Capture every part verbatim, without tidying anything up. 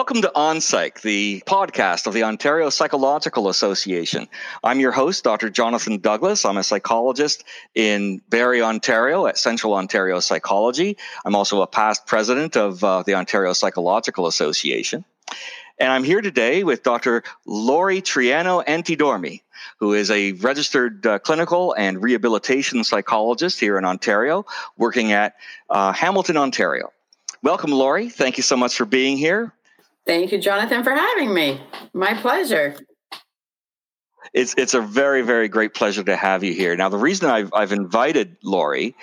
Welcome to OnPsych, the podcast of the Ontario Psychological Association. I'm your host, Doctor Jonathan Douglas. I'm a psychologist in Barrie, Ontario at Central Ontario Psychology. I'm also a past president of uh, the Ontario Psychological Association. And I'm here today with Doctor Lori Triano-Antidormi, who is a registered uh, clinical and rehabilitation psychologist here in Ontario, working at uh, Hamilton, Ontario. Welcome, Lori. Thank you so much for being here. Thank you, Jonathan, for having me. My pleasure. It's it's a very, very great pleasure to have you here. Now, the reason I've I've invited Lori,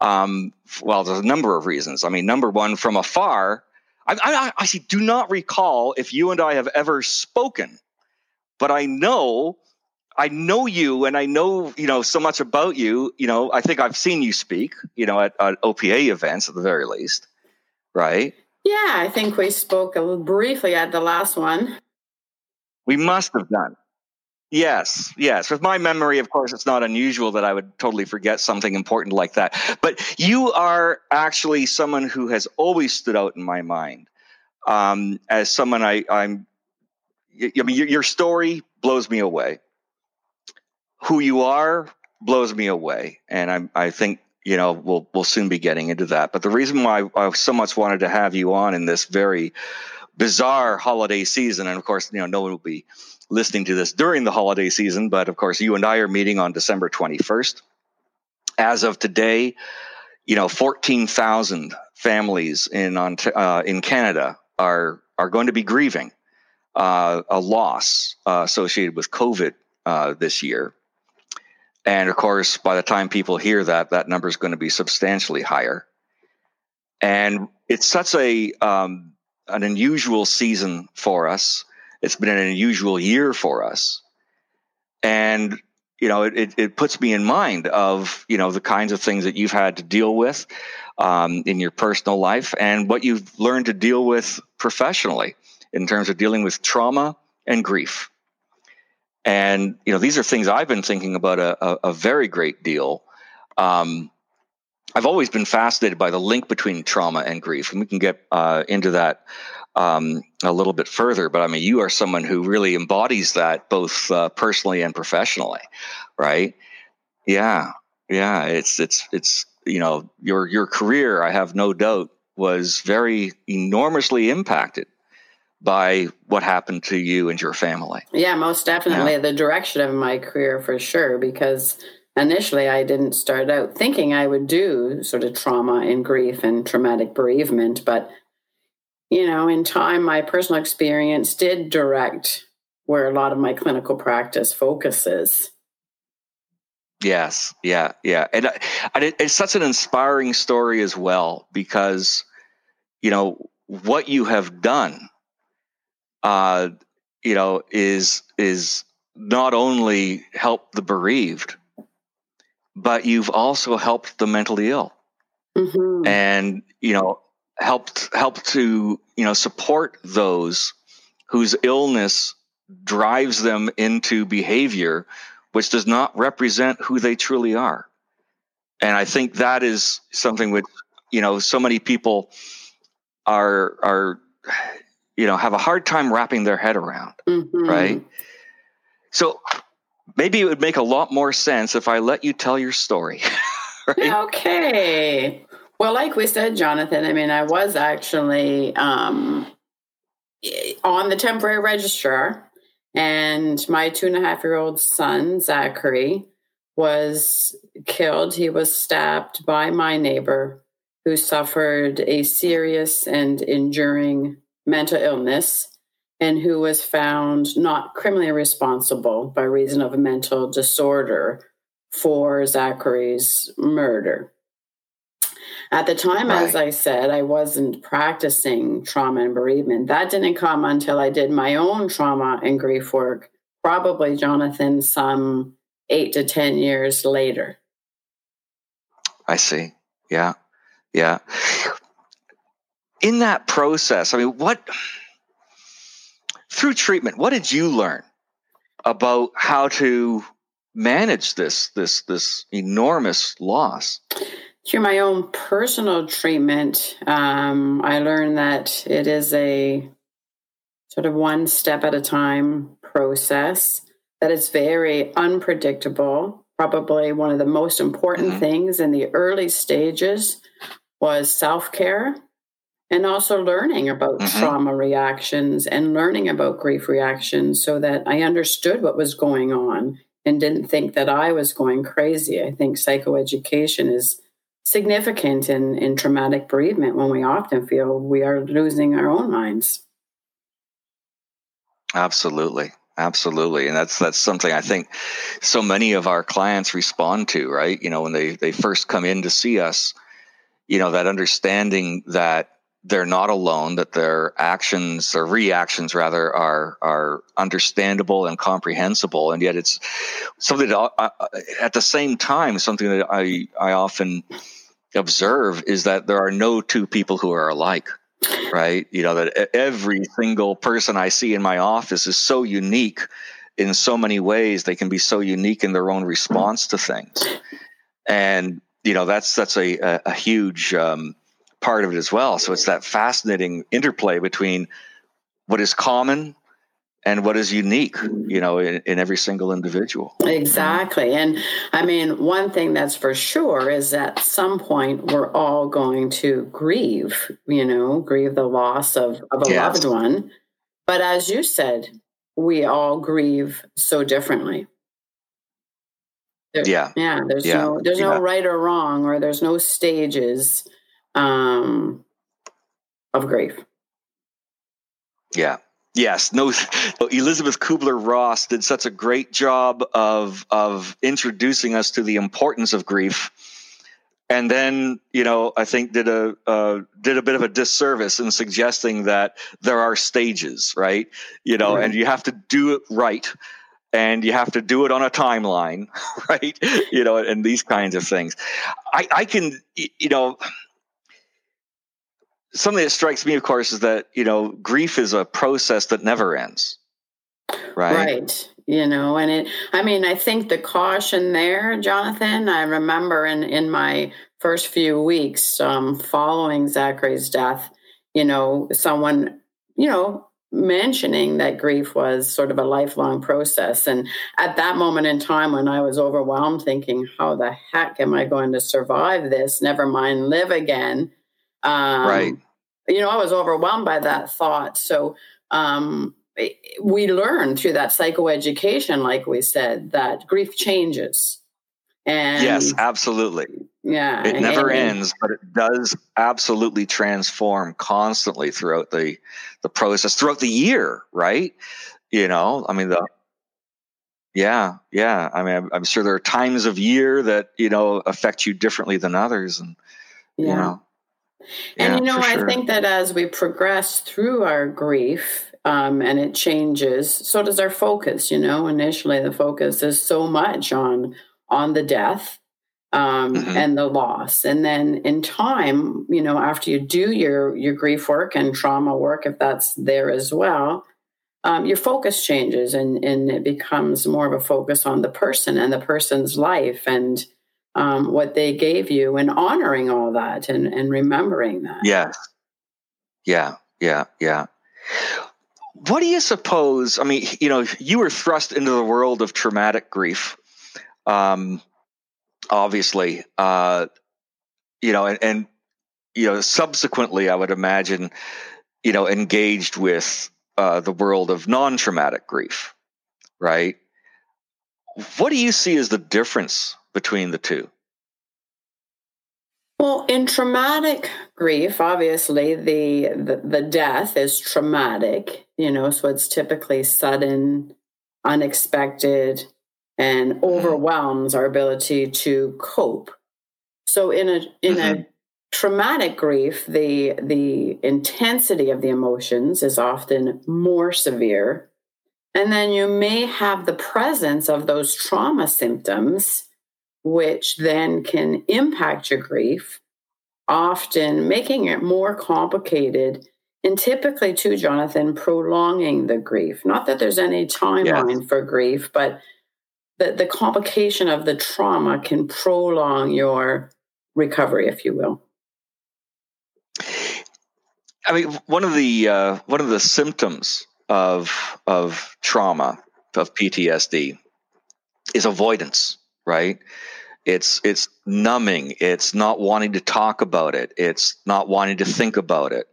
um, well, there's a number of reasons. I mean, number one, from afar, I, I, I see, do not recall if you and I have ever spoken, but I know, I know you, and I know you know so much about you. You know, I think I've seen you speak, you know, at, at O P A events at the very least, right? Yeah, I think we spoke a little briefly at the last one. We must have done. Yes, yes. With my memory, of course, it's not unusual that I would totally forget something important like that. But you are actually someone who has always stood out in my mind um, as someone I, I'm. I mean, your story blows me away. Who you are blows me away, and I'm. I think. You know, we'll we'll soon be getting into that. But the reason why I so much wanted to have you on in this very bizarre holiday season, and of course, you know, no one will be listening to this during the holiday season, but of course, you and I are meeting on December twenty-first. As of today, you know, fourteen thousand families in uh, in Canada are are going to be grieving uh, a loss uh, associated with COVID uh, this year. And of course, by the time people hear that, that number is going to be substantially higher. And it's such a um, an unusual season for us. It's been an unusual year for us. And, you know, it, it, it puts me in mind of, you know, the kinds of things that you've had to deal with um, in your personal life and what you've learned to deal with professionally in terms of dealing with trauma and grief. And, you know, these are things I've been thinking about a, a, a very great deal. Um, I've always been fascinated by the link between trauma and grief, and we can get uh, into that um, a little bit further. But, I mean, you are someone who really embodies that both uh, personally and professionally, right? Yeah, yeah, it's, it's, it's you know, your your career, I have no doubt, was very enormously impacted by what happened to you and your family. Yeah, most definitely. Yeah. The direction of my career for sure, because initially I didn't start out thinking I would do sort of trauma and grief and traumatic bereavement. But, you know, in time, my personal experience did direct where a lot of my clinical practice focuses. Yes, yeah, yeah. And, and it, it's such an inspiring story as well, because, you know, what you have done Uh, you know, is is not only help the bereaved, but you've also helped the mentally ill, mm-hmm. and you know, helped helped to you know support those whose illness drives them into behavior which does not represent who they truly are. And I think that is something which you know so many people are are. you know, have a hard time wrapping their head around, mm-hmm. right? So maybe it would make a lot more sense if I let you tell your story. Right? Okay. Well, like we said, Jonathan, I mean, I was actually um, on the temporary registrar, and my two and a half year old son, Zachary, was killed. He was stabbed by my neighbor who suffered a serious and enduring mental illness, and who was found not criminally responsible by reason of a mental disorder for Zachary's murder. At the time, right. as I said, I wasn't practicing trauma and bereavement. That didn't come until I did my own trauma and grief work, probably, Jonathan, some eight to ten years later. I see. Yeah. Yeah. In that process, I mean, what, through treatment, what did you learn about how to manage this this this enormous loss? Through my own personal treatment, um, I learned that it is a sort of one step at a time process, that it's very unpredictable. Probably one of the most important mm-hmm. things in the early stages was self-care, and also learning about mm-hmm. trauma reactions and learning about grief reactions, so that I understood what was going on and didn't think that I was going crazy. I think psychoeducation is significant in, in traumatic bereavement, when we often feel we are losing our own minds. Absolutely. Absolutely. And that's that's something I think so many of our clients respond to, right? You know, when they, they first come in to see us, you know, that understanding that they're not alone, that their actions or reactions rather are are understandable and comprehensible. And yet it's something that I, at the same time, something that I, I often observe is that there are no two people who are alike. Right. You know, that every single person I see in my office is so unique in so many ways. They can be so unique in their own response to things. And, you know, that's that's a, a, a huge um, part of it as well. So it's that fascinating interplay between what is common and what is unique, you know, in, in every single individual. Exactly. And I mean, one thing that's for sure is that at some point we're all going to grieve, you know, grieve the loss of, of a yes. loved one. But as you said, we all grieve so differently. There, yeah. Yeah. There's yeah. no, there's yeah. no right or wrong, or there's no stages um, of grief. Yeah. Yes, no. Elizabeth Kübler-Ross did such a great job of of introducing us to the importance of grief, and then, you know, I think did a uh, did a bit of a disservice in suggesting that there are stages, right? You know, right. And you have to do it right, and you have to do it on a timeline, right? You know, and these kinds of things. I, I can, you know. Something that strikes me, of course, is that, you know, grief is a process that never ends. Right. Right. You know, and it, I mean, I think the caution there, Jonathan, I remember in, in my first few weeks um, following Zachary's death, you know, someone, you know, mentioning that grief was sort of a lifelong process. And at that moment in time when I was overwhelmed, thinking, how the heck am I going to survive this? Never mind live again. Um, right. You know, I was overwhelmed by that thought. So um, we learned through that psychoeducation, like we said, that grief changes. And yes, absolutely. Yeah. It never and, ends, but it does absolutely transform constantly throughout the, the process, throughout the year, right? You know, I mean, the yeah, yeah. I mean, I'm, I'm sure there are times of year that, you know, affect you differently than others. And, yeah. you know. And, yeah, you know, sure. I think that as we progress through our grief um, and it changes, so does our focus. You know, initially the focus is so much on on the death um, mm-hmm. and the loss. And then in time, you know, after you do your, your grief work and trauma work, if that's there as well, um, your focus changes and, and it becomes more of a focus on the person and the person's life and Um, what they gave you, and honoring all that and, and remembering that. Yeah. Yeah. Yeah. Yeah. What do you suppose? I mean, you know, you were thrust into the world of traumatic grief, um, obviously, uh, you know, and, and, you know, subsequently, I would imagine, you know, engaged with uh, the world of non-traumatic grief, right? What do you see as the difference between the two? Well, in traumatic grief, obviously the, the the death is traumatic, you know, so it's typically sudden, unexpected, and overwhelms our ability to cope. So in a in mm-hmm. a traumatic grief, the the intensity of the emotions is often more severe, and then you may have the presence of those trauma symptoms, which then can impact your grief, often making it more complicated, and typically, too, Jonathan, prolonging the grief. Not that there's any timeline yes. for grief, but the, the complication of the trauma can prolong your recovery, if you will. I mean, one of the uh, one of the symptoms of of trauma, of P T S D, is avoidance, right? It's it's numbing. It's not wanting to talk about it. It's not wanting to think about it.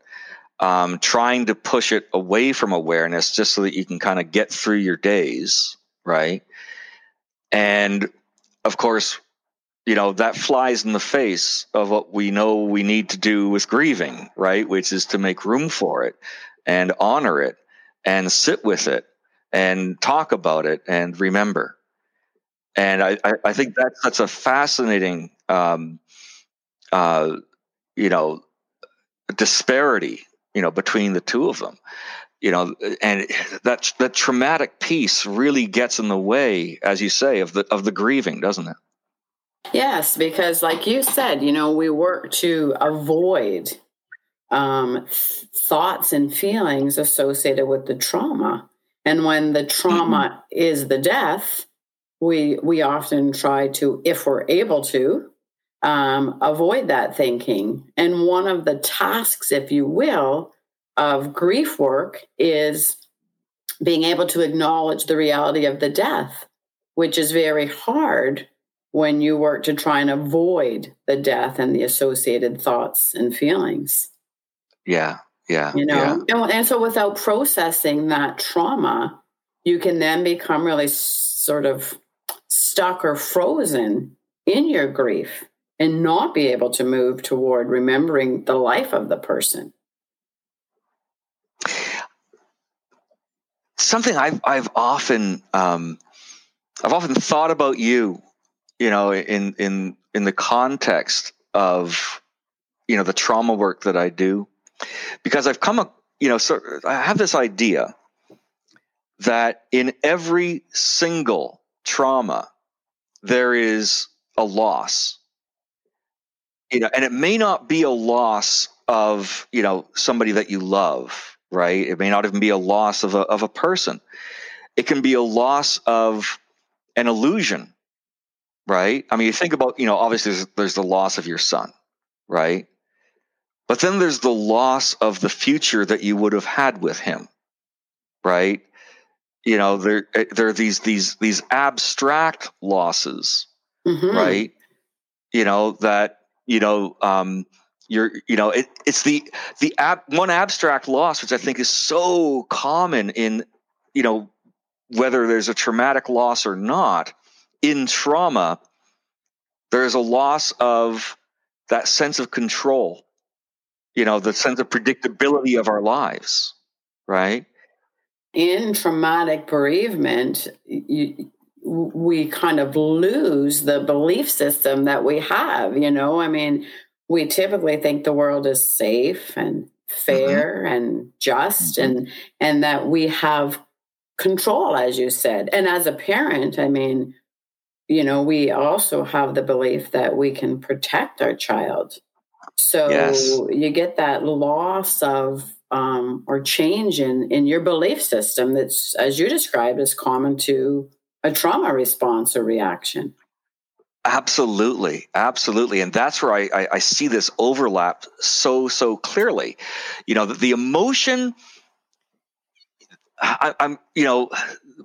Um, trying to push it away from awareness just so that you can kind of get through your days, right? And of course, you know, that flies in the face of what we know we need to do with grieving, right? Which is to make room for it and honor it and sit with it and talk about it and remember. And I, I think that that's a fascinating, um, uh, you know, disparity, you know, between the two of them, you know, and that that traumatic piece really gets in the way, as you say, of the of the grieving, doesn't it? Yes, because like you said, you know, we work to avoid um, thoughts and feelings associated with the trauma, and when the trauma mm-hmm. is the death. We we often try to, if we're able to, um, avoid that thinking. And one of the tasks, if you will, of grief work is being able to acknowledge the reality of the death, which is very hard when you work to try and avoid the death and the associated thoughts and feelings. Yeah, yeah, you know, yeah. And, and so without processing that trauma, you can then become really sort of stuck or frozen in your grief and not be able to move toward remembering the life of the person. Something I've I've often um, I've often thought about you, you know, in in in the context of, you know, the trauma work that I do, because I've come a you know so I have this idea that in every single trauma, there is a loss, you know, and it may not be a loss of, you know, somebody that you love, right? It may not even be a loss of a, of a person. It can be a loss of an illusion, right? I mean, you think about, you know, obviously there's, there's the loss of your son, right? But then there's the loss of the future that you would have had with him, right? You know, there there are these these these abstract losses, mm-hmm. right? You know that you know um, you're you know it, it's the the ab- one abstract loss, which I think is so common in, you know, whether there's a traumatic loss or not. In trauma, there is a loss of that sense of control, you know, the sense of predictability of our lives, right? In traumatic bereavement, you, we kind of lose the belief system that we have, you know? I mean, we typically think the world is safe and fair mm-hmm. and just mm-hmm. and and that we have control, as you said. And as a parent, I mean, you know, we also have the belief that we can protect our child. So yes. you get that loss of Um, or change in, in your belief system that's, as you described, is common to a trauma response or reaction. Absolutely. Absolutely. And that's where I, I, I see this overlap so, so clearly. You know, the, the emotion, I, I'm, you know,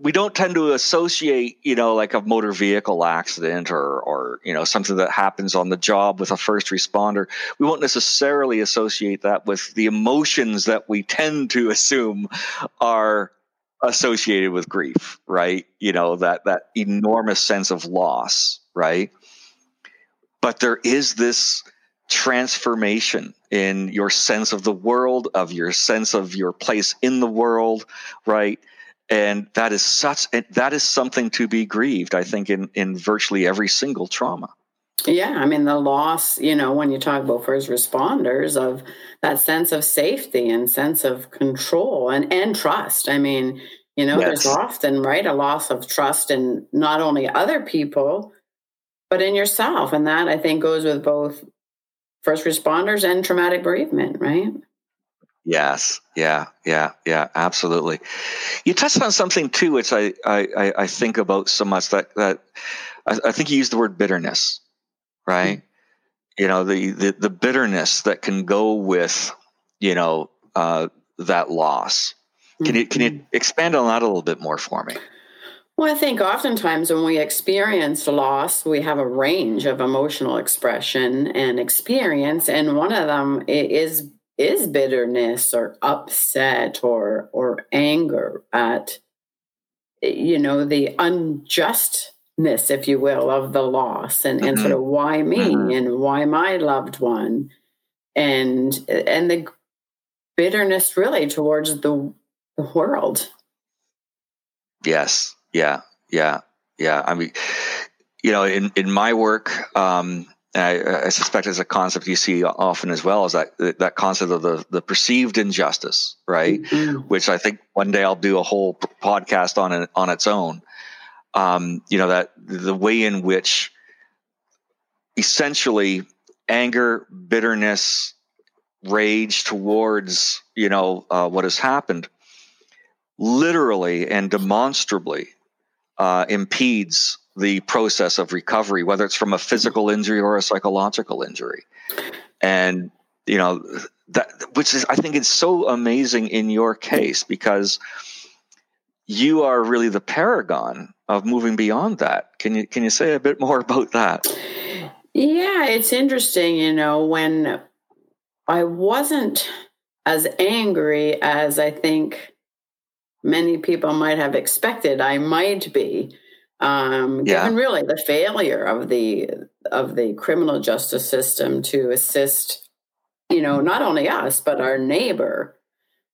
we don't tend to associate, you know, like a motor vehicle accident or, or, you know, something that happens on the job with a first responder. We won't necessarily associate that with the emotions that we tend to assume are associated with grief, right? You know, that, that enormous sense of loss, right? But there is this transformation in your sense of the world, of your sense of your place in the world, right? And that is such that is something to be grieved, I think, in, in virtually every single trauma. Yeah, I mean, the loss, you know, when you talk about first responders, of that sense of safety and sense of control and, and trust. I mean, you know, yes. there's often, right, a loss of trust in not only other people, but in yourself. And that, I think, goes with both first responders and traumatic bereavement, right? Yes. Yeah. Yeah. Yeah. Absolutely. You touched on something too, which I, I, I think about so much that, that I, I think you used the word bitterness, right? Mm-hmm. You know, the, the, the bitterness that can go with, you know, uh, that loss. Can you, can you expand on that a little bit more for me? Well, I think oftentimes when we experience loss, we have a range of emotional expression and experience, and one of them is is bitterness or upset or or anger at, you know, the unjustness, if you will, of the loss, and, mm-hmm. and sort of why me mm-hmm. and why my loved one, and and the bitterness really towards the the world. Yes. Yeah. Yeah. Yeah. I mean, you know, in, in my work, um, I, I suspect it's a concept you see often as well, is that, that concept of the, the perceived injustice, right? Mm-hmm. Which I think one day I'll do a whole podcast on it, on its own. Um, you know, that the way in which essentially anger, bitterness, rage towards, you know, uh, what has happened literally and demonstrably uh, impedes the process of recovery, whether it's from a physical injury or a psychological injury. And, you know, that, which is, I think it's so amazing in your case, because you are really the paragon of moving beyond that. Can you, can you say a bit more about that? Yeah, it's interesting, you know, when I wasn't as angry as I think many people might have expected I might be, um, yeah. given really the failure of the of the criminal justice system to assist, you know, not only us but our neighbor.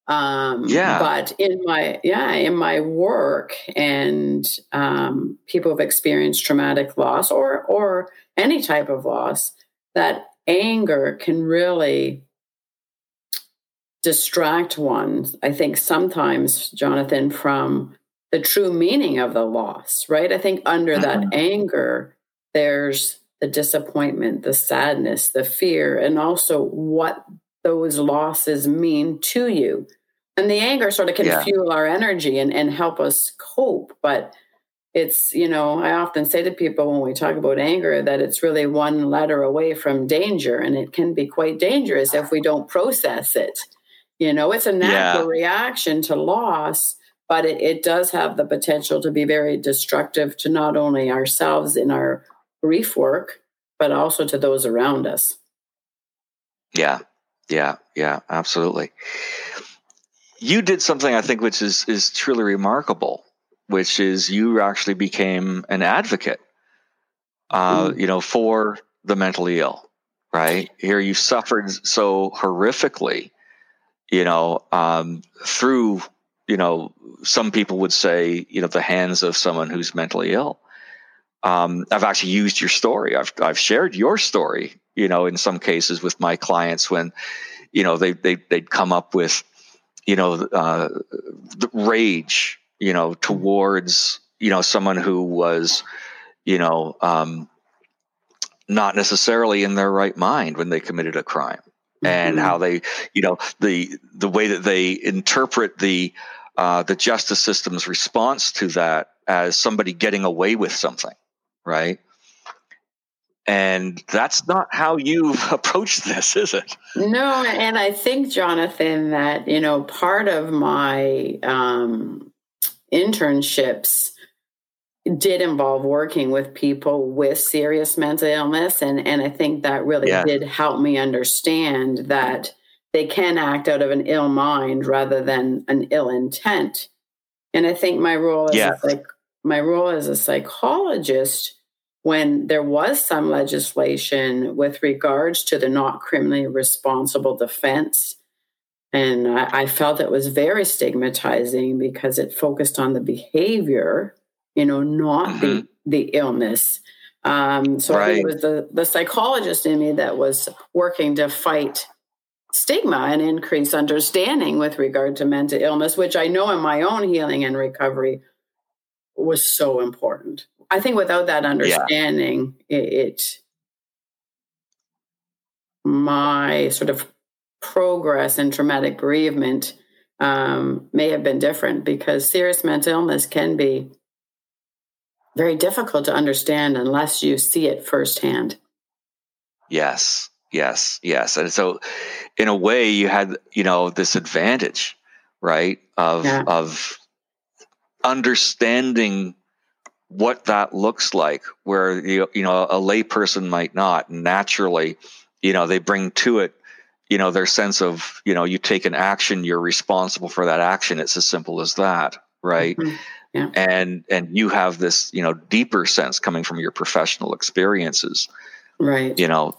Um, yeah. But in my yeah in my work, and um, people have experienced traumatic loss or or any type of loss, that anger can really distract one, I think sometimes, Jonathan, from the true meaning of the loss, right? I think under mm-hmm. that anger, there's the disappointment, the sadness, the fear, and also what those losses mean to you. And the anger sort of can yeah. fuel our energy and, and help us cope. But it's, you know, I often say to people when we talk about anger that it's really one letter away from danger, and it can be quite dangerous if we don't process it. You know, it's a natural yeah. reaction to loss, but it, it does have the potential to be very destructive to not only ourselves in our grief work, but also to those around us. Yeah, yeah, yeah, absolutely. You did something I think which is, is truly remarkable, which is you actually became an advocate, uh, mm. you know, for the mentally ill, right? Here you suffered so horrifically, you know, um, through, you know, some people would say, you know, the hands of someone who's mentally ill. Um, I've actually used your story. I've, I've shared your story, you know, in some cases with my clients when, you know, they, they, they'd come up with, you know, uh, the rage, you know, towards, you know, someone who was, you know, um, not necessarily in their right mind when they committed a crime. And how they, you know, the the way that they interpret the uh, the justice system's response to that as somebody getting away with something, right? And that's not how you've approached this, is it? No, and I think, Jonathan, that, you know, part of my um, internships did involve working with people with serious mental illness. And, and I think that really yeah. did help me understand that they can act out of an ill mind rather than an ill intent. And I think my role as yeah. a, like my role as a psychologist, when there was some legislation with regards to the not criminally responsible defense, and I, I felt it was very stigmatizing because it focused on the behavior, you know, not mm-hmm. the, the illness. Um, so right. I think it was the, the psychologist in me that was working to fight stigma and increase understanding with regard to mental illness, which I know in my own healing and recovery was so important. I think without that understanding, yeah. it, it my sort of progress in traumatic bereavement um, may have been different, because serious mental illness can be very difficult to understand unless you see it firsthand. Yes, yes, yes. And so in a way you had, you know, this advantage right? Of, yeah. of understanding what that looks like, where, you know, a lay person might not naturally, you know, they bring to it, you know, their sense of, you know, you take an action, you're responsible for that action. It's as simple as that. Right. Mm-hmm. Yeah. And, and you have this, you know, deeper sense coming from your professional experiences. Right. You know,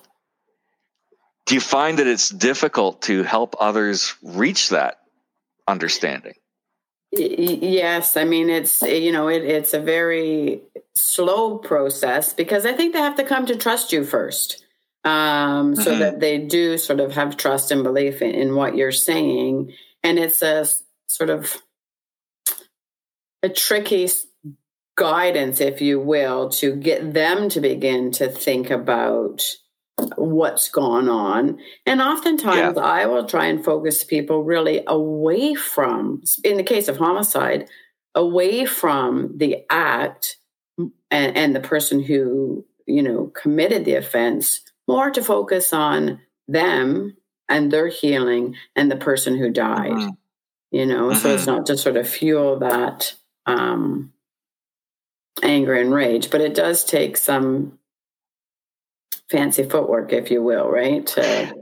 do you find that it's difficult to help others reach that understanding? Yes. I mean, it's, you know, it, it's a very slow process, because I think they have to come to trust you first. Um, so mm-hmm. that they do sort of have trust and belief in, in what you're saying. And it's a sort of a tricky guidance, if you will, to get them to begin to think about what's gone on. And oftentimes yeah. I will try and focus people really away from, in the case of homicide, away from the act and, and the person who, you know, committed the offense, more to focus on them and their healing and the person who died, mm-hmm. you know, mm-hmm. so it's not to sort of fuel that um, anger and rage, but it does take some fancy footwork, if you will, right? To...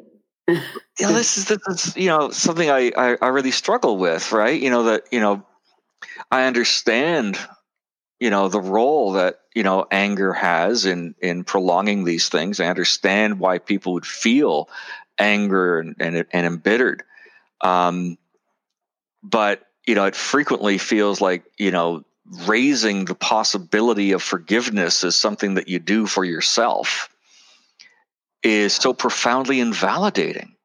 you know, this is, this is, you know, something I, I, I really struggle with, right? You know, that, you know, I understand, you know, the role that, you know, anger has in, in prolonging these things. I understand why people would feel anger and, and, and embittered. Um, but, you know, it frequently feels like, you know, raising the possibility of forgiveness is something that you do for yourself is so profoundly invalidating,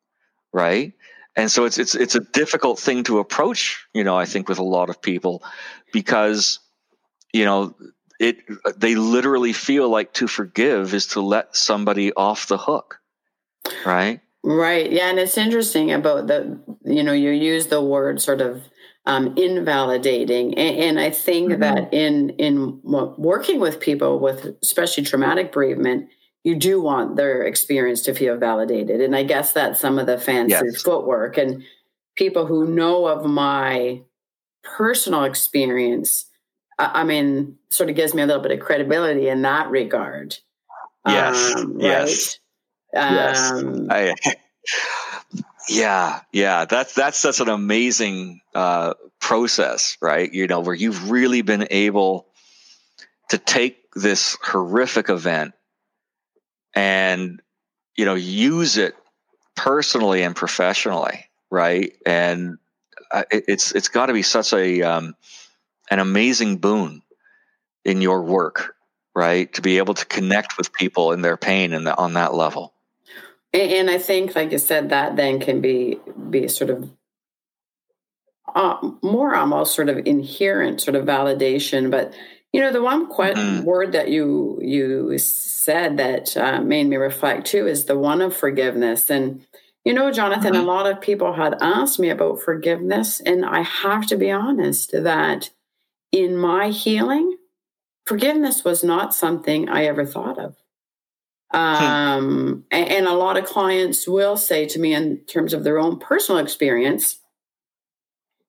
right? And so it's it's it's a difficult thing to approach, you know, I think with a lot of people, because, you know, it they literally feel like to forgive is to let somebody off the hook, right? Right. Yeah, and it's interesting about the, you know, you use the word sort of um, invalidating, and, and I think mm-hmm. that in in working with people with especially traumatic bereavement, you do want their experience to feel validated. And I guess that's some of the fancy yes. footwork. And people who know of my personal experience, I mean, sort of gives me a little bit of credibility in that regard. Yes. Um, right? Yes. Um, yes. I, yeah. Yeah. That's, that's, that's an amazing uh, process, right? You know, where you've really been able to take this horrific event and, you know, use it personally and professionally, right? And uh, it, it's it's got to be such a um, an amazing boon in your work, right? To be able to connect with people in their pain and the, on that level. And, and I think, like you said, that then can be be sort of uh, more almost sort of inherent sort of validation, but. You know, the one qu- mm-hmm. word that you you said that uh, made me reflect too is the one of forgiveness. And, you know, Jonathan, mm-hmm. a lot of people had asked me about forgiveness. And I have to be honest that in my healing, forgiveness was not something I ever thought of. Um, hmm. and, and a lot of clients will say to me in terms of their own personal experience,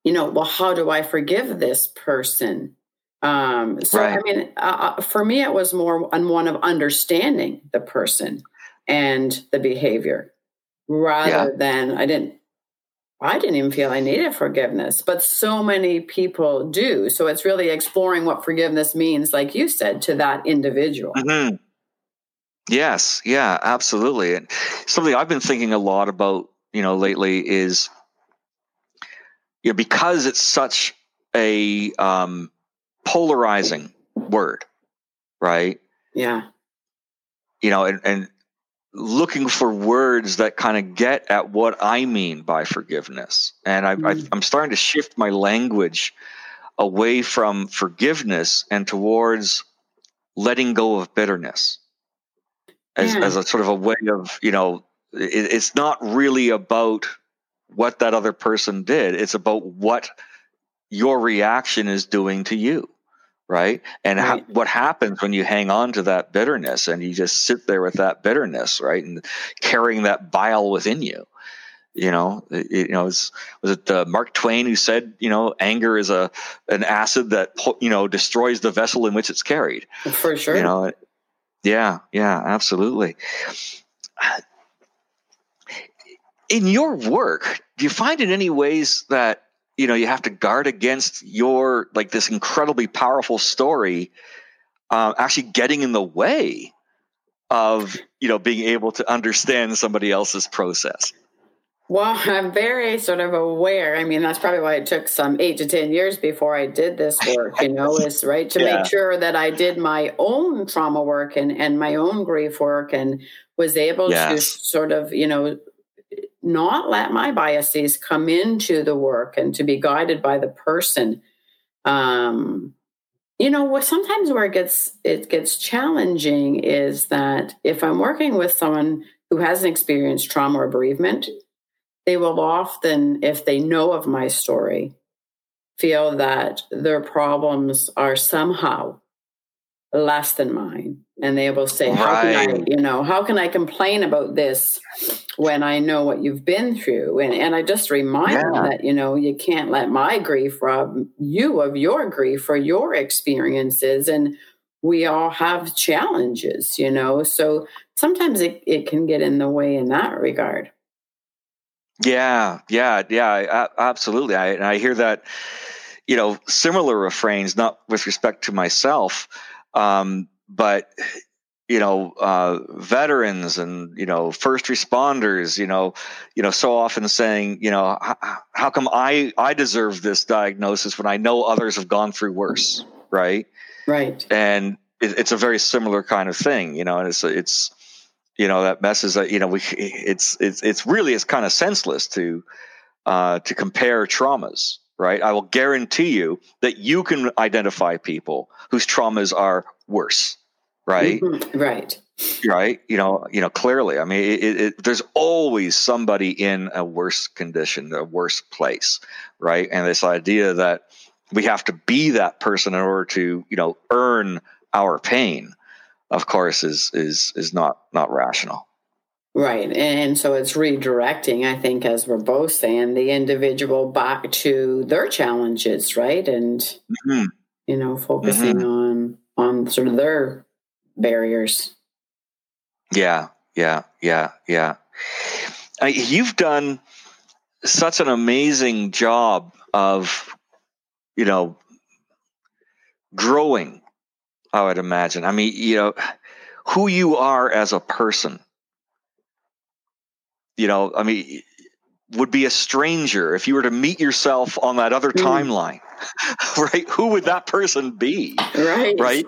you know, well, how do I forgive this person? Um, so, right. I mean, uh, for me, it was more on one of understanding the person and the behavior rather yeah. than I didn't, I didn't even feel I needed forgiveness, but so many people do. So it's really exploring what forgiveness means, like you said, to that individual. Mm-hmm. Yes. Yeah, absolutely. And something I've been thinking a lot about, you know, lately is, you know, because it's such a, um, polarizing word, right? Yeah. You know, and, and looking for words that kind of get at what I mean by forgiveness. And I, mm-hmm. I, I'm starting to shift my language away from forgiveness and towards letting go of bitterness as, yeah. as a sort of a way of, you know, it, it's not really about what that other person did. It's about what your reaction is doing to you, right? And right. Ha- what happens when you hang on to that bitterness and you just sit there with that bitterness, right? And carrying that bile within you. You know, it, you know, it was, was it uh, Mark Twain who said, you know, anger is a an acid that, you know, destroys the vessel in which it's carried. For sure. You know, it, yeah, yeah, absolutely. In your work, do you find in any ways that, you know, you have to guard against your, like, this incredibly powerful story uh, actually getting in the way of, you know, being able to understand somebody else's process? Well, I'm very sort of aware. I mean, that's probably why it took some eight to ten years before I did this work, you know, is right to yeah. make sure that I did my own trauma work and, and my own grief work and was able yes. to sort of, you know, not let my biases come into the work and to be guided by the person. Um, you know, what sometimes where it gets it gets challenging is that if I'm working with someone who hasn't experienced trauma or bereavement, they will often, if they know of my story, feel that their problems are somehow less than mine. And they will say, right. how can I, you know, how can I complain about this when I know what you've been through? And and I just remind yeah. them that, you know, you can't let my grief rob you of your grief or your experiences. And we all have challenges, you know, so sometimes it, it can get in the way in that regard. Yeah, yeah, yeah, absolutely. I, and I hear that, you know, similar refrains, not with respect to myself, um, but, you know, uh, veterans and, you know, first responders, you know, you know, so often saying, you know, how, how come I, I deserve this diagnosis when I know others have gone through worse, right? Right. And it, it's a very similar kind of thing, you know, and it's, it's, you know, that messes that, you know, we, it's, it's, it's really, it's kind of senseless to, uh, to compare traumas, right? I will guarantee you that you can identify people whose traumas are worse, right? Mm-hmm. Right. Right. You know, you know, clearly, I mean, it, it, there's always somebody in a worse condition, a worse place, right? And this idea that we have to be that person in order to, you know, earn our pain, of course, is is is not not rational. Right. And so it's redirecting, I think, as we're both saying, the individual back to their challenges, right? And, mm-hmm. you know, focusing mm-hmm. on on sort of their barriers. Yeah, yeah, yeah, yeah. I, you've done such an amazing job of, you know, growing, I would imagine. I mean, you know, who you are as a person, you know, I mean, would be a stranger if you were to meet yourself on that other mm. timeline, right? Who would that person be? Right. Right.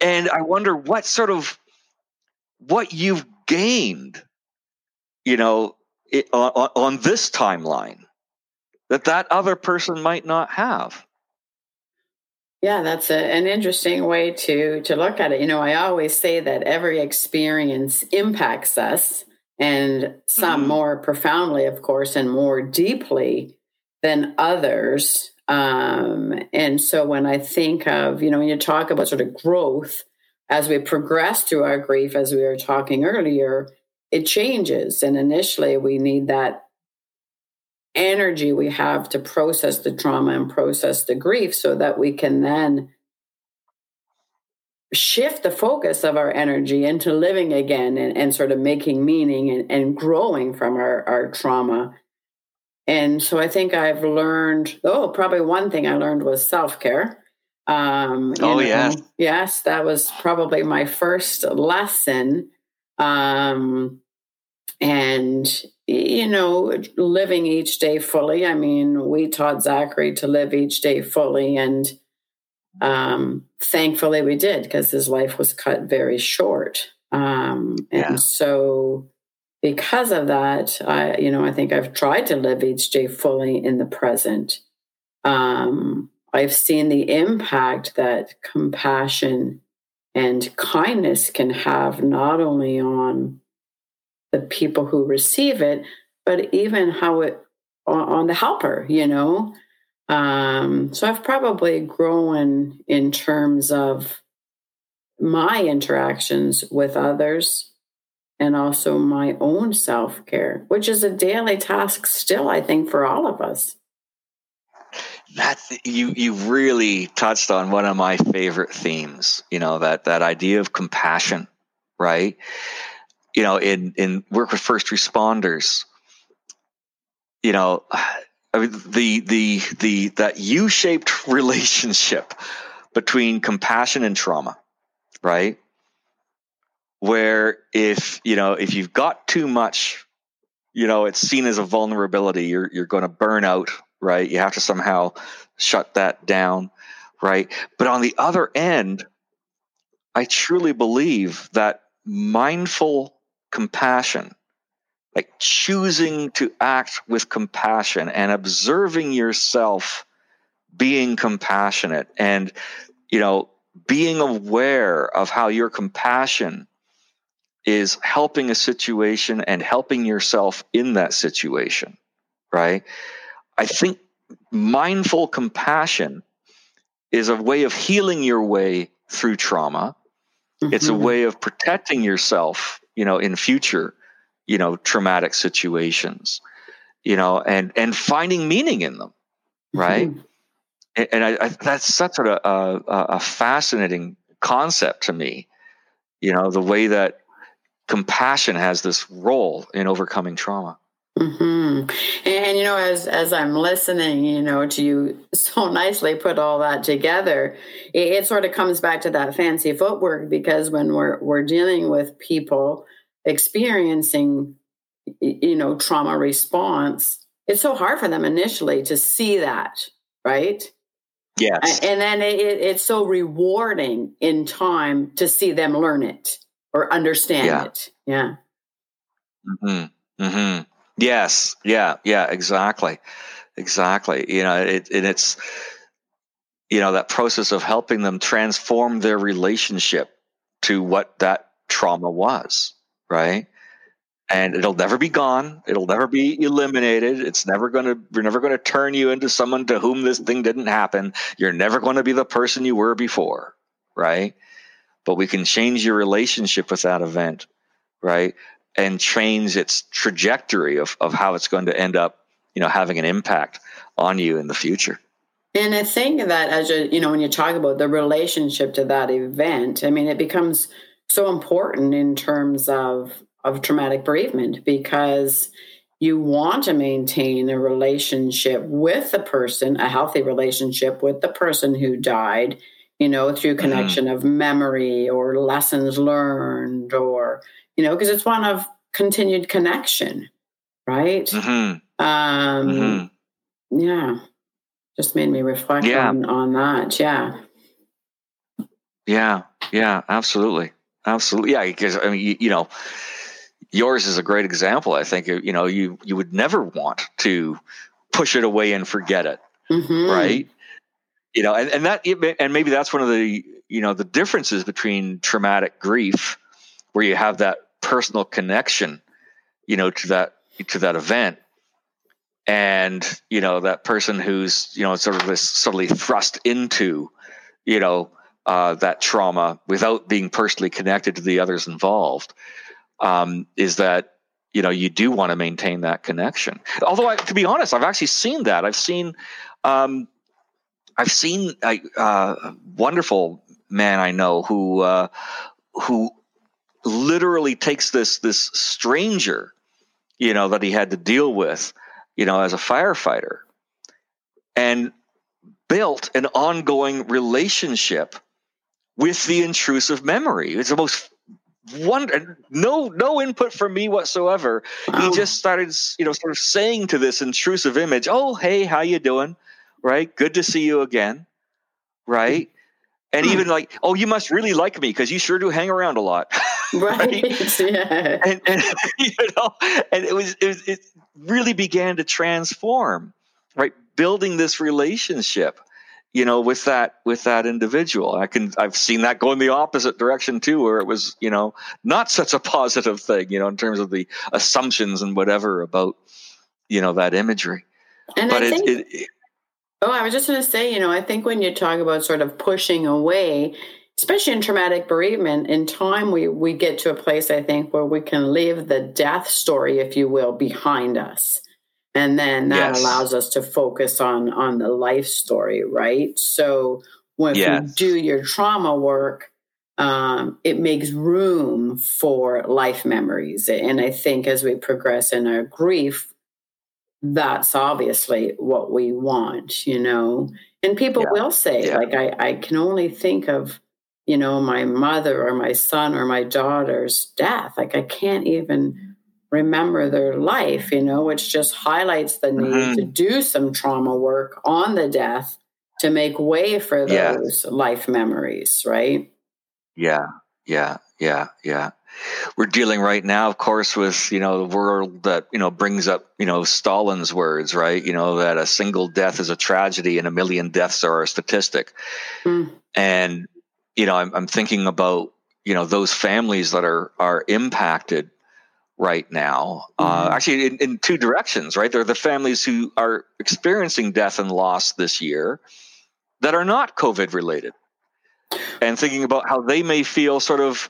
And I wonder what sort of, what you've gained, you know, it, on, on this timeline that that other person might not have. Yeah, that's a, an interesting way to, to look at it. You know, I always say that every experience impacts us, and some mm-hmm. more profoundly, of course, and more deeply than others. Um, and so when I think of, you know, when you talk about sort of growth as we progress through our grief, as we were talking earlier, it changes. And initially we need that energy we have to process the trauma and process the grief so that we can then shift the focus of our energy into living again and, and sort of making meaning and, and growing from our, our trauma. And so I think I've learned, oh, probably one thing I learned was self-care. Um, oh, yes. Yes, that was probably my first lesson. Um, and you know, living each day fully. I mean, we taught Zachary to live each day fully, and um, thankfully we did, because his life was cut very short. Um, and yeah. so because of that, I, you know, I think I've tried to live each day fully in the present. Um, I've seen the impact that compassion and kindness can have, not only on the people who receive it, but even how it on the helper, you know? Um, so I've probably grown in terms of my interactions with others, and also my own self-care, which is a daily task still, I think, for all of us. That you you really touched on one of my favorite themes, you know, that that idea of compassion, right? You know, in, in work with first responders, you know, I mean, the the the that U-shaped relationship between compassion and trauma, right? Where if, you know, if you've got too much, you know, it's seen as a vulnerability, you're you're going to burn out, right? You have to somehow shut that down, right? But on the other end, I truly believe that mindful compassion, like choosing to act with compassion and observing yourself being compassionate and, you know, being aware of how your compassion is helping a situation and helping yourself in that situation, right? I think mindful compassion is a way of healing your way through trauma. Mm-hmm. It's a way of protecting yourself, you know, in future, you know, traumatic situations, you know, and, and finding meaning in them, right? Mm-hmm. And, and I, I, that's such a, a, a fascinating concept to me, you know, the way that compassion has this role in overcoming trauma. Mm-hmm. And, you know, as, as I'm listening, you know, to you so nicely put all that together, it, it sort of comes back to that fancy footwork, because when we're, we're dealing with people experiencing, you know, trauma response, it's so hard for them initially to see that, right? Yes. And then it, it's so rewarding in time to see them learn it or understand yeah. it. Yeah. Mm-hmm. Mm-hmm. Yes. Yeah. Yeah. Exactly. Exactly. You know, it, and it's, you know, that process of helping them transform their relationship to what that trauma was, right? And it'll never be gone. It'll never be eliminated. It's never going to, we're never going to turn you into someone to whom this thing didn't happen. You're never going to be the person you were before, right? But we can change your relationship with that event, right? And change its trajectory of, of how it's going to end up, you know, having an impact on you in the future. And I think that as you, you know, when you talk about the relationship to that event, I mean, it becomes so important in terms of, of traumatic bereavement, because you want to maintain a relationship with the person, a healthy relationship with the person who died, you know, through connection mm-hmm. of memory or lessons learned, or, you know, because it's one of continued connection, right? Mm-hmm. Um, mm-hmm. Yeah. Just made me reflect yeah. on, on that. Yeah. Yeah. Yeah. Absolutely. Absolutely. Yeah. Because, I mean, you, you know, yours is a great example. I think, you know, you, you would never want to push it away and forget it. Mm-hmm. Right. You know, and, and that, and maybe that's one of the, you know, the differences between traumatic grief, where you have that personal connection, you know, to that, to that event. And, you know, that person who's, you know, sort of this suddenly thrust into, you know, uh, that trauma without being personally connected to the others involved, um, is that, you know, you do want to maintain that connection. Although, I, to be honest, I've actually seen that. I've seen, um, I've seen a uh, wonderful man I know who, uh, who, literally takes this this stranger, you know, that he had to deal with, you know, as a firefighter, and built an ongoing relationship with the intrusive memory. It's the most wonder no no input from me whatsoever. Wow. He just started, you know, sort of saying to this intrusive image, "Oh, hey, how you doing? Right? Good to see you again." Right? And even like, "Oh, you must really like me, because you sure do hang around a lot." Right. Right? Yeah. And, and, you know, and it was, it was, it really began to transform, right? Building this relationship, you know, with that, with that individual. I can, I've seen that go in the opposite direction too, where it was, you know, not such a positive thing, you know, in terms of the assumptions and whatever about, you know, that imagery. And but I think- it, it, it Oh, I was just going to say, you know, I think when you talk about sort of pushing away, especially in traumatic bereavement, in time, we, we get to a place, I think, where we can leave the death story, if you will, behind us. And then that yes. allows us to focus on, on the life story, right? So when yes. you do your trauma work, um, it makes room for life memories. And I think as we progress in our grief, that's obviously what we want, you know? And people yeah. will say, yeah. like, I, I can only think of, you know, my mother or my son or my daughter's death. Like, I can't even remember their life, you know, which just highlights the need mm-hmm. to do some trauma work on the death to make way for those yeah. life memories, right? Yeah, yeah, yeah, yeah. We're dealing right now, of course, with, you know, the world that, you know, brings up, you know, Stalin's words, right? You know, that a single death is a tragedy and a million deaths are a statistic. Mm. And, you know, I'm, I'm thinking about, you know, those families that are, are impacted right now, mm. uh, actually in, in two directions, right? They're the families who are experiencing death and loss this year that are not COVID related, and thinking about how they may feel sort of,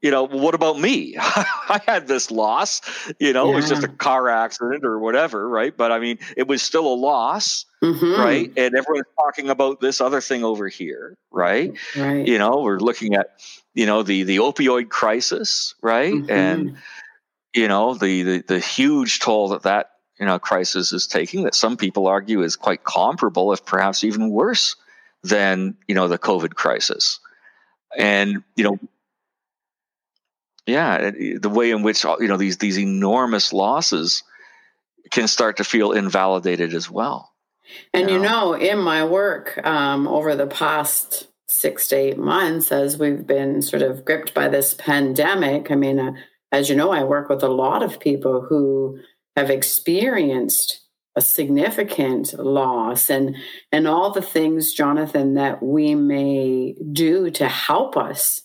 you know, what about me? I had this loss, you know, yeah. it was just a car accident or whatever, right? But I mean, it was still a loss, mm-hmm. right? And everyone's talking about this other thing over here, right? right? You know, we're looking at, you know, the the opioid crisis, right? Mm-hmm. And, you know, the, the the huge toll that that, you know, crisis is taking, that some people argue is quite comparable, if perhaps even worse than, you know, the COVID crisis. And, you know, yeah, the way in which, you know, these these enormous losses can start to feel invalidated as well. And, you know, you know in my work um, over the past six to eight months, as we've been sort of gripped by this pandemic, I mean, uh, as you know, I work with a lot of people who have experienced a significant loss, and and all the things, Jonathan, that we may do to help us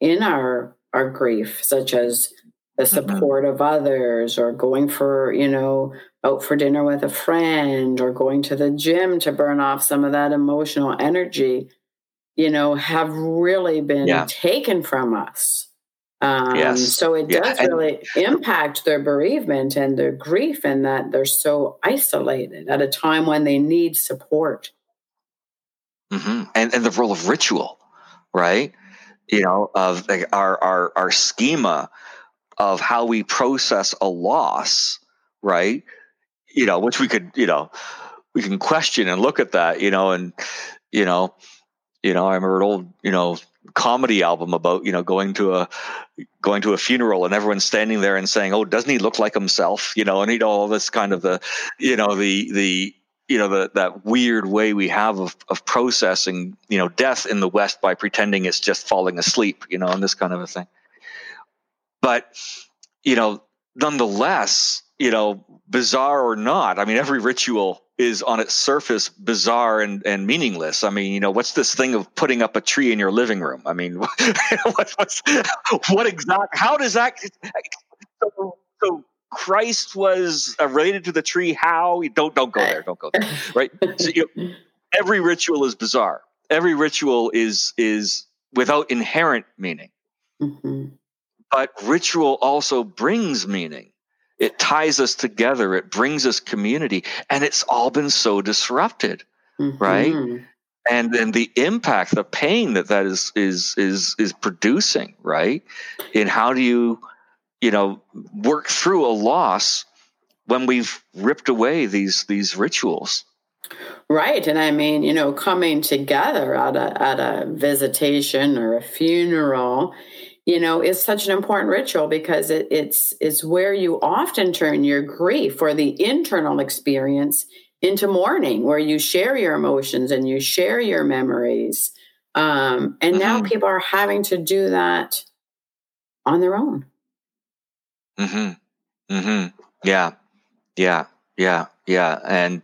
in our our grief, such as the support mm-hmm. of others, or going for, you know, out for dinner with a friend, or going to the gym to burn off some of that emotional energy, you know, have really been yeah. taken from us. Um, yes. So it yeah. does really and, impact their bereavement and their grief, and that they're so isolated at a time when they need support. Mm-hmm. And, and the role of ritual, right? You know, of like our, our, our schema of how we process a loss, right? You know, which we could, you know, we can question and look at that, you know, and, you know, you know, I remember an old, you know, comedy album about, you know, going to a, going to a funeral and everyone's standing there and saying, oh, doesn't he look like himself? You know, and you know, all this kind of the, you know, the, the, you know, the, that weird way we have of, of processing, you know, death in the West by pretending it's just falling asleep, you know, and this kind of a thing. But, you know, nonetheless, you know, bizarre or not, I mean, every ritual is on its surface bizarre and, and meaningless. I mean, you know, what's this thing of putting up a tree in your living room? I mean, what, what's, what exact, how does that, so, so Christ was related to the tree. How? Don't don't go there. Don't go there. Right. So, you know, every ritual is bizarre. Every ritual is is without inherent meaning. Mm-hmm. But ritual also brings meaning. It ties us together. It brings us community, and it's all been so disrupted, mm-hmm. right? And then the impact, the pain that that is is is is producing, right? And how do you, you know, work through a loss when we've ripped away these these rituals? Right. And I mean, you know, coming together at a, at a visitation or a funeral, you know, is such an important ritual, because it, it's, it's where you often turn your grief or the internal experience into mourning, where you share your emotions and you share your memories. Um, and mm-hmm. now people are having to do that on their own. Mm-hmm. Mm-hmm. Yeah. Yeah. Yeah. Yeah. And,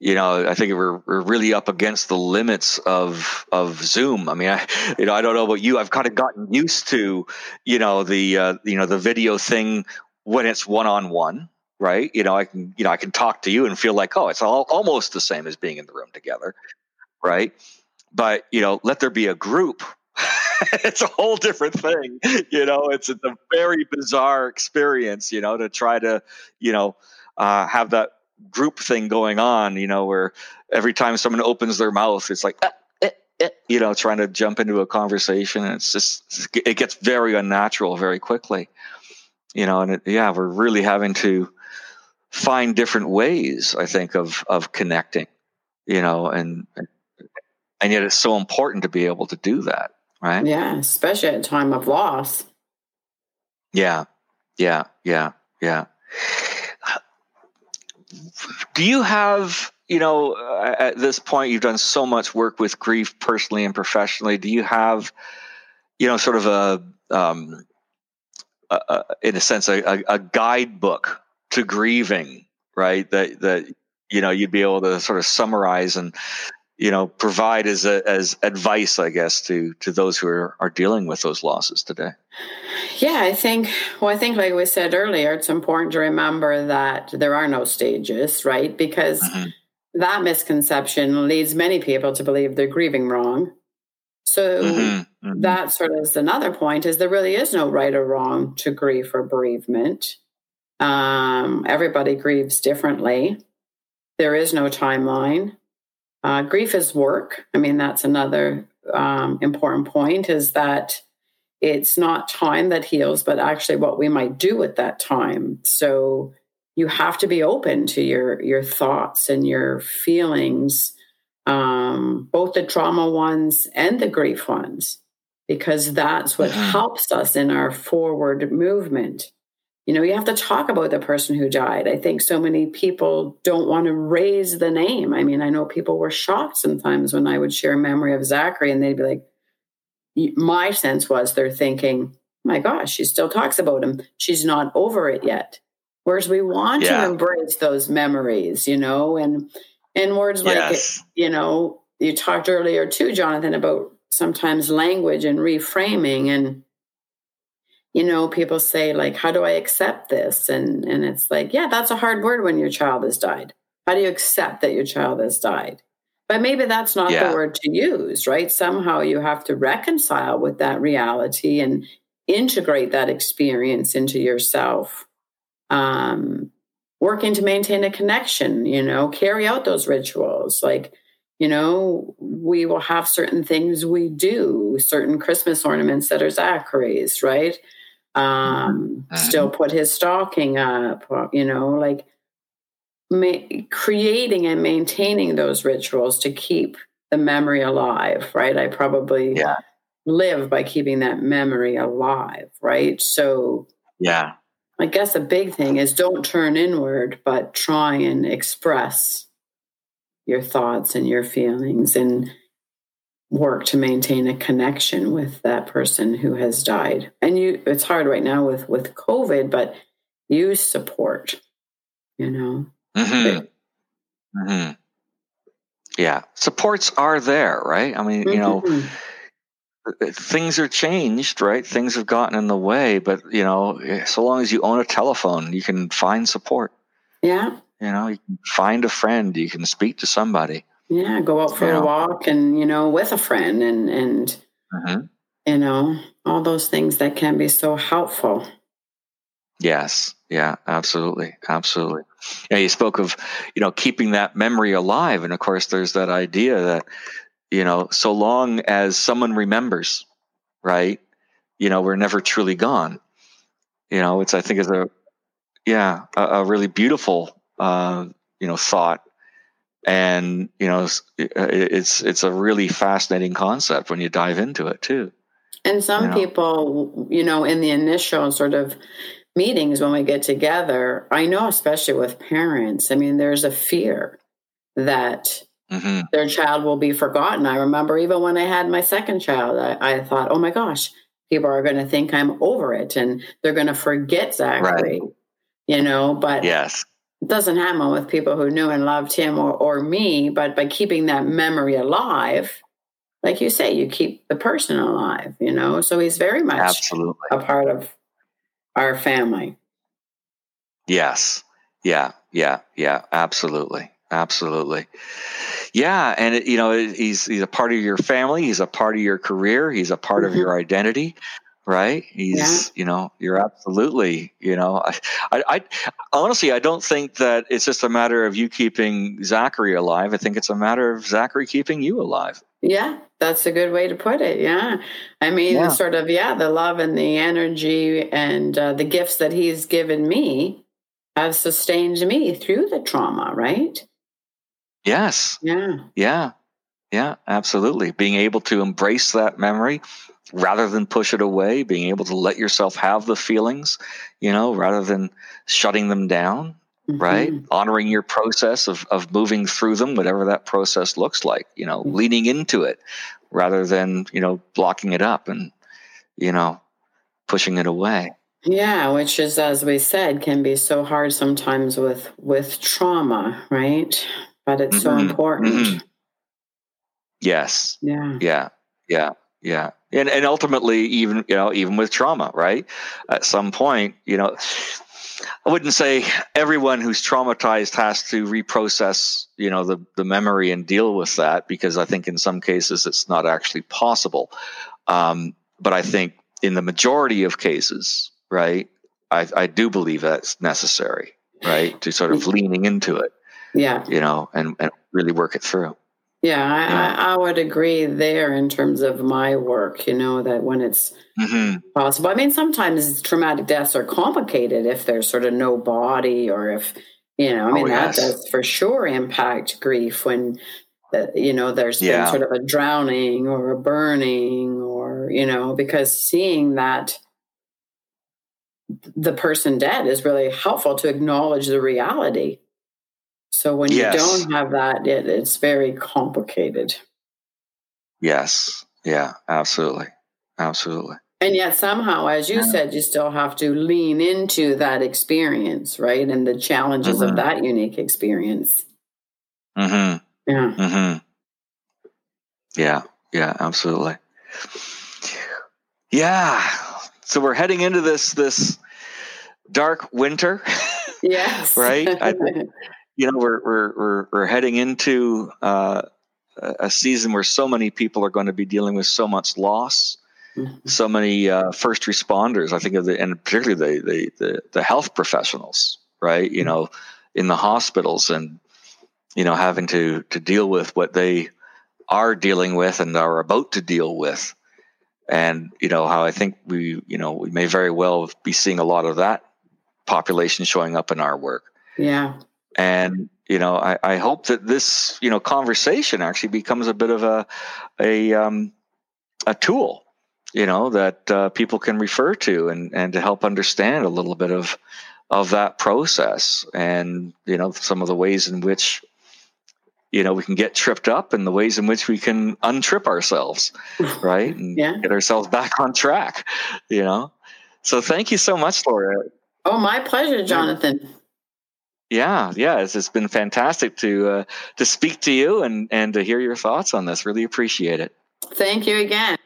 you know, I think we're we're really up against the limits of of Zoom. I mean, I you know, I don't know about you. I've kind of gotten used to, you know, the uh, you know, the video thing when it's one-on-one, right? You know, I can you know, I can talk to you and feel like, oh, it's all, almost the same as being in the room together, right? But, you know, let there be a group it's a whole different thing. You know, it's a very bizarre experience, you know, to try to, you know, uh, have that group thing going on, you know, where every time someone opens their mouth, it's like, ah, eh, eh, you know, trying to jump into a conversation. And it's just, it gets very unnatural very quickly, you know, and it, yeah, we're really having to find different ways, I think, of, of connecting, you know, and, and yet it's so important to be able to do that. Right. Yeah. Especially at a time of loss. Yeah. Yeah. Yeah. Yeah. Do you have, you know, at this point, you've done so much work with grief personally and professionally. Do you have, you know, sort of a, um, a, a in a sense, a, a guidebook to grieving, right? That, that, you know, you'd be able to sort of summarize and, you know, provide as a, as advice, I guess, to, to those who are, are dealing with those losses today? Yeah, I think, well, I think like we said earlier, it's important to remember that there are no stages, right? Because mm-hmm. that misconception leads many people to believe they're grieving wrong. So mm-hmm. Mm-hmm. that sort of is another point, is there really is no right or wrong to grief or bereavement. Um, everybody grieves differently. There is no timeline. Uh, grief is work. I mean, that's another um, important point, is that it's not time that heals, but actually what we might do with that time. So you have to be open to your, your thoughts and your feelings, um, both the trauma ones and the grief ones, because that's what helps us in our forward movement. You know, you have to talk about the person who died. I think so many people don't want to raise the name. I mean, I know people were shocked sometimes when I would share a memory of Zachary, and they'd be like, my sense was they're thinking, my gosh, she still talks about him. She's not over it yet. Whereas we want yeah. to embrace those memories, you know, and, and words yes. like, you know, you talked earlier too, Jonathan, about sometimes language and reframing. And you know, people say, like, how do I accept this? And and it's like, yeah, that's a hard word when your child has died. How do you accept that your child has died? But maybe that's not yeah. the word to use, right? Somehow you have to reconcile with that reality and integrate that experience into yourself. Um, working to maintain a connection, you know, carry out those rituals. Like, you know, we will have certain things we do, certain Christmas ornaments that are Zachary's, right? Um, still put his stocking up, you know, like ma- creating and maintaining those rituals to keep the memory alive, right? I probably yeah. live by keeping that memory alive, right? So yeah, I guess a big thing is don't turn inward, but try and express your thoughts and your feelings and work to maintain a connection with that person who has died. And you, it's hard right now with, with COVID, but use support, you know? Mm-hmm. But, mm-hmm. Yeah. Supports are there, right? I mean, mm-hmm. you know, things are changed, right? Things have gotten in the way, but you know, so long as you own a telephone, you can find support. Yeah. You know, you can find a friend, you can speak to somebody. Yeah, go out for you a know. walk and, you know, with a friend and, and mm-hmm. you know, all those things that can be so helpful. Yes. Yeah, absolutely. Absolutely. Yeah, you spoke of, you know, keeping that memory alive. And of course, there's that idea that, you know, so long as someone remembers, right, you know, we're never truly gone. You know, it's, I think is a, yeah, a, a really beautiful, uh, you know, thought. And, you know, it's it's a really fascinating concept when you dive into it, too. And some you know? people, you know, in the initial sort of meetings when we get together, I know, especially with parents, I mean, there's a fear that mm-hmm. their child will be forgotten. I remember even when I had my second child, I, I thought, oh, my gosh, people are going to think I'm over it and they're going to forget Zachary, right. you know, but yes. It doesn't happen with people who knew and loved him or, or me, but by keeping that memory alive, like you say, you keep the person alive, you know? So he's very much Absolutely. a part of our family. Yes. Yeah. Yeah. Yeah. Absolutely. Absolutely. Yeah. And, it, you know, it, he's, he's a part of your family. He's a part of your career. He's a part mm-hmm. of your identity, right? He's, yeah. you know, you're absolutely, you know, I, I, I honestly, I don't think that it's just a matter of you keeping Zachary alive. I think it's a matter of Zachary keeping you alive. Yeah, that's a good way to put it. Yeah. I mean, yeah. sort of, yeah, the love and the energy and uh, the gifts that he's given me have sustained me through the trauma, right? Yes. Yeah. Yeah. Yeah, absolutely. Being able to embrace that memory rather than push it away, being able to let yourself have the feelings, you know, rather than shutting them down, mm-hmm. right? Honoring your process of, of moving through them, whatever that process looks like, you know, mm-hmm. leaning into it rather than, you know, blocking it up and, you know, pushing it away. Yeah, which is, as we said, can be so hard sometimes with, with trauma, right? But it's mm-hmm. so important. Mm-hmm. Yes. Yeah. Yeah. Yeah. Yeah. And and ultimately, even you know, even with trauma, right? At some point, you know, I wouldn't say everyone who's traumatized has to reprocess, you know, the the memory and deal with that, because I think in some cases it's not actually possible. Um, but I think in the majority of cases, right, I, I do believe that's necessary, right, to sort of leaning into it. Yeah. You know, and, and really work it through. Yeah, I, yeah. I, I would agree there in terms of my work, you know, that when it's mm-hmm. possible. I mean, sometimes traumatic deaths are complicated if there's sort of no body or if, you know, I mean, oh, yes. that does for sure impact grief when, uh, you know, there's yeah. been sort of a drowning or a burning or, you know, because seeing that the person dead is really helpful to acknowledge the reality. So when yes. you don't have that, it, it's very complicated. Yes. Yeah, absolutely. Absolutely. And yet somehow, as you yeah. said, you still have to lean into that experience, right? And the challenges mm-hmm. of that unique experience. Mm-hmm. Yeah. Mm-hmm. Yeah. Yeah, absolutely. Yeah. So we're heading into this, this dark winter. Yes. Right? I think. You know, we're we're we're we're heading into uh, a season where so many people are going to be dealing with so much loss, mm-hmm. so many uh, first responders. I think of the and particularly the the the, the health professionals, right? You mm-hmm. know, in the hospitals and you know having to to deal with what they are dealing with and are about to deal with, and you know how I think we you know we may very well be seeing a lot of that population showing up in our work. Yeah. And, you know, I, I hope that this, you know, conversation actually becomes a bit of a a um, a tool, you know, that uh, people can refer to and, and to help understand a little bit of of that process and, you know, some of the ways in which, you know, we can get tripped up and the ways in which we can untrip ourselves, right? And yeah. get ourselves back on track, you know. So thank you so much, Laura. Oh, my pleasure, Jonathan. Yeah. Yeah, yeah, it's, it's been fantastic to uh, to speak to you and, and to hear your thoughts on this. Really appreciate it. Thank you again.